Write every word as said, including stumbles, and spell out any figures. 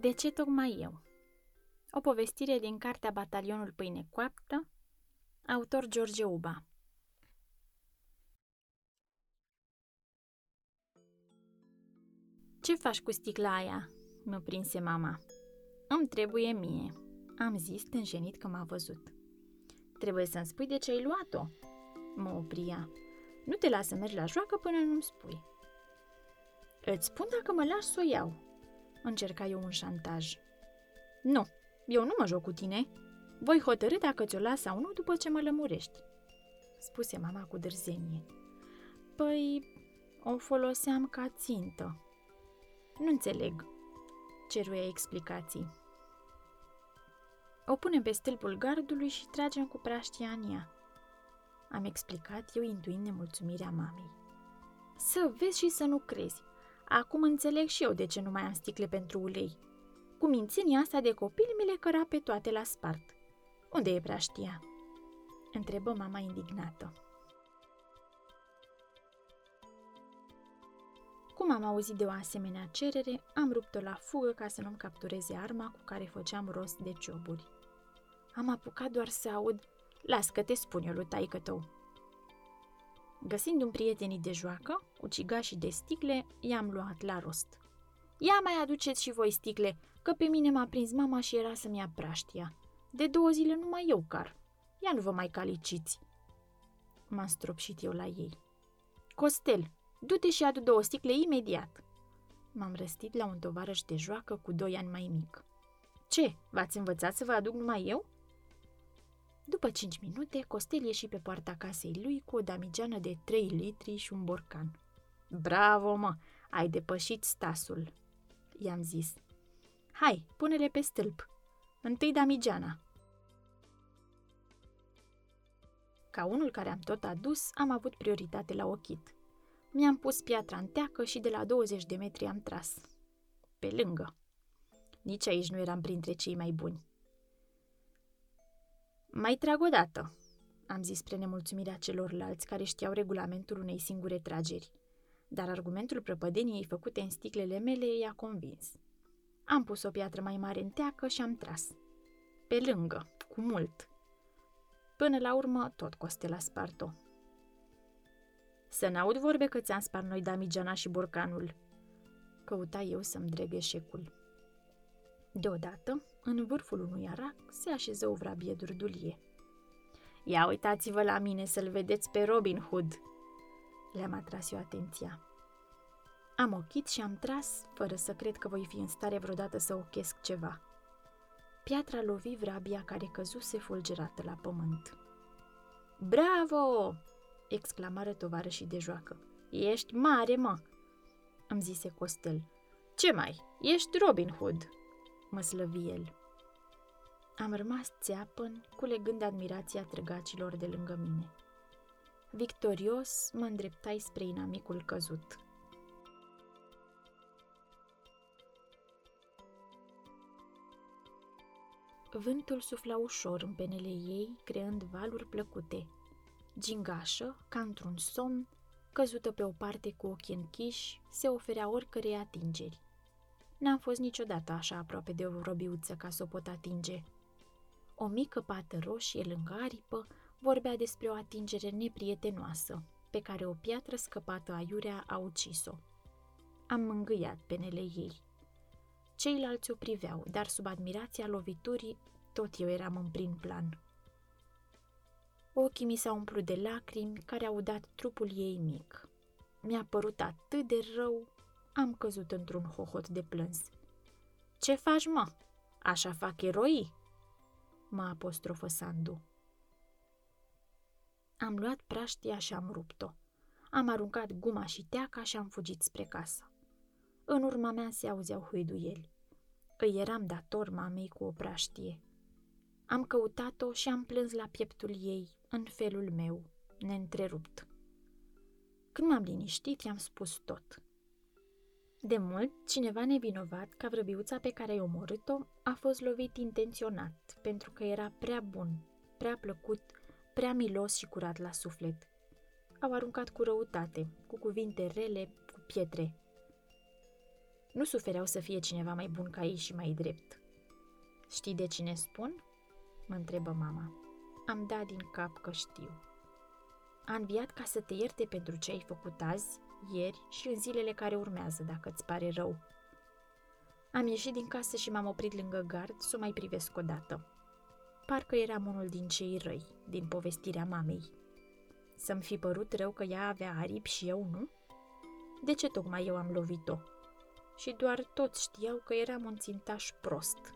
De ce tocmai eu? O povestire din cartea Batalionul Pâine Coaptă, autor George Uba. Ce faci cu sticla aia? Mă prinse mama. Îmi trebuie mie, am zis tânjenit că m-a văzut. Trebuie să-mi spui de ce ai luat-o, mă opria. Nu te las să mergi la joacă până nu-mi spui. Îți spun dacă mă lași să o iau, încerca eu un șantaj. Nu, eu nu mă joc cu tine. Voi hotărî dacă ți-o las sau nu după ce mă lămurești, spuse mama cu dârzenie. Păi, o foloseam ca țintă. Nu înțeleg, ceruia explicații. O punem pe stâlpul gardului și tragem cu praștia în ea, am explicat eu intuind nemulțumirea mamei. Să vezi și să nu crezi. Acum înțeleg și eu de ce nu mai am sticle pentru ulei. Cu mințenia asta de copil mi le căra pe toate la spart. Unde e praștia? Întrebă mama indignată. Cum am auzit de o asemenea cerere, am rupt-o la fugă ca să nu-mi captureze arma cu care făceam rost de cioburi. Am apucat doar să aud, las că te spun eu lui taică-tău. Găsind un prietenii de joacă, ucigașii de sticle, i-am luat la rost. Ia mai aduceți și voi sticle, că pe mine m-a prins mama și era să-mi ia praștia. De două zile numai eu car. Ia nu vă mai caliciți. M-am stropșit eu la ei. Costel, du-te și adu două sticle imediat. M-am răstit la un tovarăș de joacă cu doi ani mai mic. Ce, v-ați învățat să vă aduc numai eu? După cinci minute, Costel ieși pe poarta casei lui cu o damigeană de trei litri și un borcan. Bravo, mă! Ai depășit stasul, i-am zis. Hai, pune-le pe stâlp. Întâi damigeana. Ca unul care am tot adus, am avut prioritate la ochit. Mi-am pus piatra în teacă și de la douăzeci de metri am tras. Pe lângă. Nici aici nu eram printre cei mai buni. Mai trag o dată, am zis spre nemulțumirea celorlalți care știau regulamentul unei singure trageri. Dar argumentul prăpădeniei făcute în sticlele mele i-a convins. Am pus o piatră mai mare în teacă și am tras. Pe lângă, cu mult. Până la urmă, tot Costel a spart-o. Să n-aud vorbe că ți-am spart noi damigeana și borcanul. Căuta eu să-mi dreg eșecul. Deodată, în vârful unui arac, se așeză o vrabie durdulie. Ia uitați-vă la mine să-l vedeți pe Robin Hood! Le-am atras eu atenția. Am ochit și am tras, fără să cred că voi fi în stare vreodată să ochesc ceva. Piatra lovi vrabia care căzuse fulgerată la pământ. Bravo! Exclamară tovarășii de joacă. Ești mare, mă! Îmi zise Costel. Ce mai? Ești Robin Hood! Mă slăvi el. Am rămas țeapăn, culegând admirația trăgacilor de lângă mine. Victorios, mă îndreptai spre inamicul căzut. Vântul sufla ușor în penele ei, creând valuri plăcute. Gingașă, ca într-un somn, căzută pe o parte cu ochii închiși, se oferea oricărei atingeri. N-am fost niciodată așa aproape de o robiuță ca să o pot atinge. O mică pată roșie lângă aripă vorbea despre o atingere neprietenoasă, pe care o piatră scăpată aiurea a ucis-o. Am mângâiat penele ei. Ceilalți o priveau, dar sub admirația loviturii, tot eu eram în prim plan. Ochii mi s-au umplut de lacrimi care au udat trupul ei mic. Mi-a părut atât de rău, am căzut într-un hohot de plâns. Ce faci, mă? Așa fac eroi? Mă apostrofă Sandu. Am luat praștia și am rupt-o. Am aruncat guma și teaca și am fugit spre casă. În urma mea se auzeau huiduieli. Îi eram dator mamei cu o praștie. Am căutat-o și am plâns la pieptul ei, în felul meu, neîntrerupt. Când m-am liniștit, i-am spus tot. De mult, cineva nevinovat că vrăbiuța pe care ai omorât-o a fost lovit intenționat, pentru că era prea bun, prea plăcut, prea milos și curat la suflet. Au aruncat cu răutate, cu cuvinte rele, cu pietre. Nu sufereau să fie cineva mai bun ca ei și mai drept. Știi de cine spun? Mă întrebă mama. Am dat din cap că știu. A înviat ca să te ierte pentru ce ai făcut azi, ieri și în zilele care urmează, dacă îți pare rău. Am ieșit din casă și m-am oprit lângă gard să o mai privesc odată. Parcă eram unul din cei răi, din povestirea mamei. Să-mi fi părut rău că ea avea aripi și eu nu? De ce tocmai eu am lovit-o? Și doar toți știau că eram un țintaș prost,